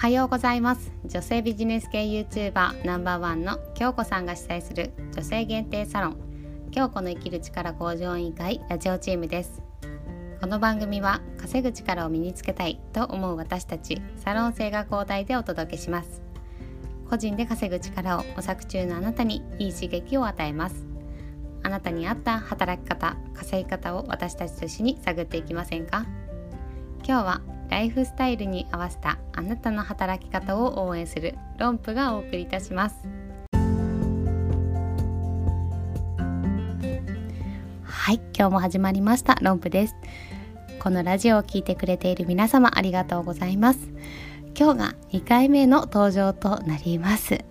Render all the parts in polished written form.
おはようございます。女性ビジネス系 YouTuber No.1の京子さんが主催する女性限定サロン京子の生きる力向上委員会ラジオチームです。この番組は稼ぐ力を身につけたいと思う私たちサロン生が交代でお届けします。個人で稼ぐ力を模索中のあなたにいい刺激を与えます。あなたに合った働き方、稼ぎ方を私たちと一緒に探っていきませんか？今日はライフスタイルに合わせたあなたの働き方を応援するロンプがお送りいたします。はい、今日も始まりましたロンプです。このラジオを聞いてくれている皆様ありがとうございます。今日が2回目の登場となります。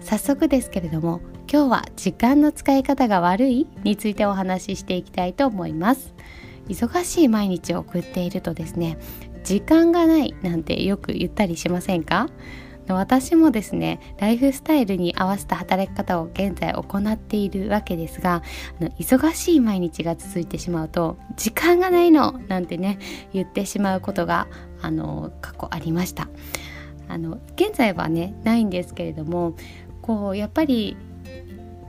早速ですけれども、今日は時間の使い方が悪いについてお話ししていきたいと思います。忙しい毎日を送っているとですね、時間がないなんてよく言ったりしませんか？私もですね、ライフスタイルに合わせた働き方を現在行っているわけですが、忙しい毎日が続いてしまうと時間がないのなんてね言ってしまうことが過去ありました。現在はねないんですけれども、こうやっぱり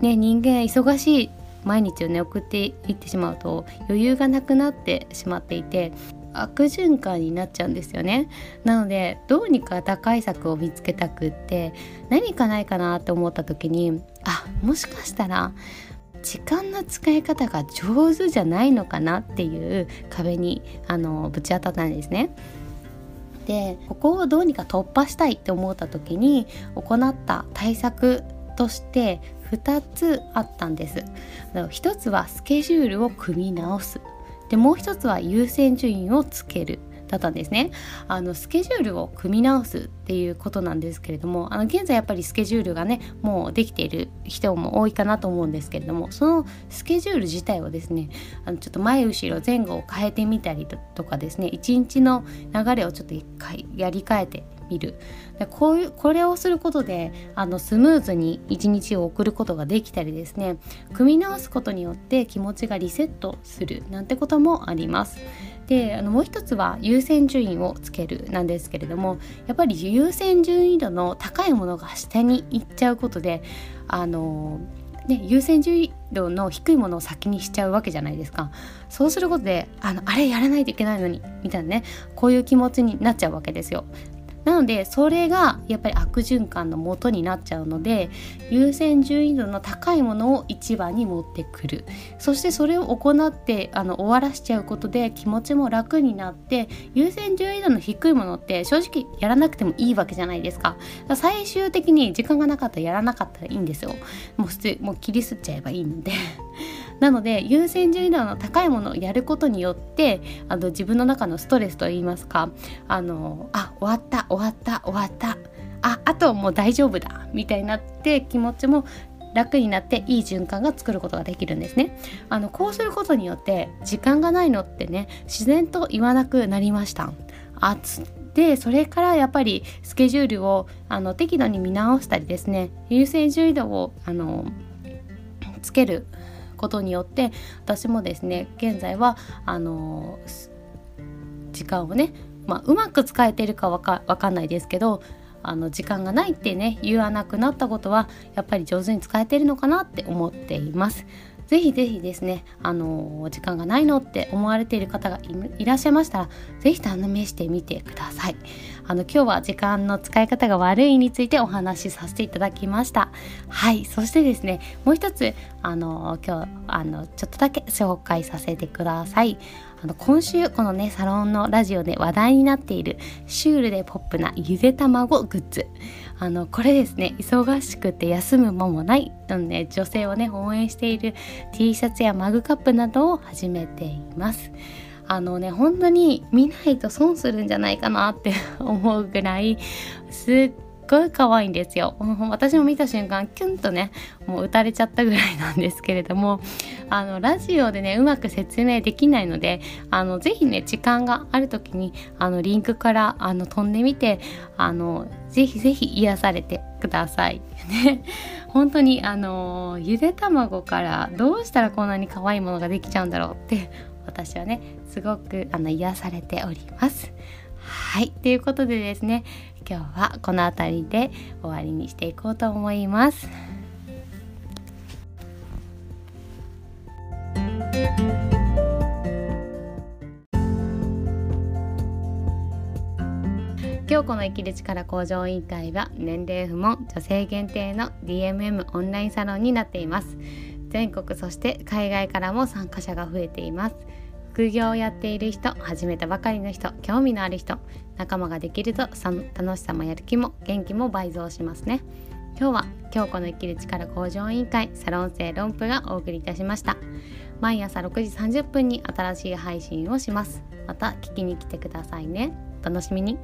ね、人間忙しい毎日をね送っていってしまうと余裕がなくなってしまっていて、悪循環になっちゃうんですよね。なのでどうにか打開策を見つけたくって、何かないかなと思った時に、あ、もしかしたら時間の使い方が上手じゃないのかなっていう壁にぶち当たったんですね。で、ここをどうにか突破したいと思った時に行った対策として2つあったんです。1つはスケジュールを組み直す、でもう1つは優先順位をつけるだったんですね。スケジュールを組み直すっていうことなんですけれども、現在やっぱりスケジュールがねもうできている人も多いかなと思うんですけれども、そのスケジュール自体をですね、ちょっと前後ろ前後を変えてみたりとかですね、一日の流れをちょっと一回やり替えて見る。で、これをすることでスムーズに一日を送ることができたりですね、組み直すことによって気持ちがリセットするなんてこともあります。で、もう一つは優先順位をつけるなんですけれども、やっぱり優先順位度の高いものが下に行っちゃうことで優先順位度の低いものを先にしちゃうわけじゃないですか。そうすることであれやらないといけないのにみたいなね、こういう気持ちになっちゃうわけですよ。なのでそれがやっぱり悪循環の元になっちゃうので、優先順位度の高いものを一番に持ってくる。そしてそれを行って終わらしちゃうことで気持ちも楽になって、優先順位度の低いものって正直やらなくてもいいわけじゃないですか。最終的に時間がなかったらやらなかったらいいんですよ。もう切り捨てちゃえばいいのでなので優先順位度の高いものをやることによって、自分の中のストレスといいますか、終わった、あともう大丈夫だみたいになって、気持ちも楽になっていい循環が作ることができるんですね。こうすることによって時間がないのってね自然と言わなくなりました。で、それからやっぱりスケジュールを適度に見直したりですね、優先順位度をつけることによって、私もですね現在は時間をね、うまく使えているかわかんないですけど、時間がないってね言わなくなったことはやっぱり上手に使えているのかなって思っています。ぜひぜひですね、時間がないのって思われている方がいらっしゃいましたら、ぜひ試してみてください。今日は時間の使い方が悪いについてお話しさせていただきました。はい、そしてですね、もう一つ今日ちょっとだけ紹介させてください。今週このねサロンのラジオで話題になっているシュールでポップなゆで卵グッズ、これですね、忙しくて休む間もないので、ね、女性をね応援している T シャツやマグカップなどを始めています。本当に見ないと損するんじゃないかなって思うぐらいすっごい可愛いんですよ。私も見た瞬間キュンとねもう打たれちゃったぐらいなんですけれども、ラジオでねうまく説明できないので、ぜひね時間があるときにリンクから飛んでみて、ぜひぜひ癒されてくださいね。本当にゆで卵からどうしたらこんなに可愛いものができちゃうんだろうって、私はねすごく癒されております。はい、ということでですね、今日はこのあたりで終わりにしていこうと思います。今日この生きる力向上委員会は年齢不問女性限定の DMM オンラインサロンになっています。全国そして海外からも参加者が増えています。副業をやっている人、始めたばかりの人、興味のある人、仲間ができるとその楽しさもやる気も元気も倍増しますね。今日は今日この生きる力向上委員会サロン生ロンプがお送りいたしました。毎朝6時30分に新しい配信をします。また聞きに来てくださいね。お楽しみに。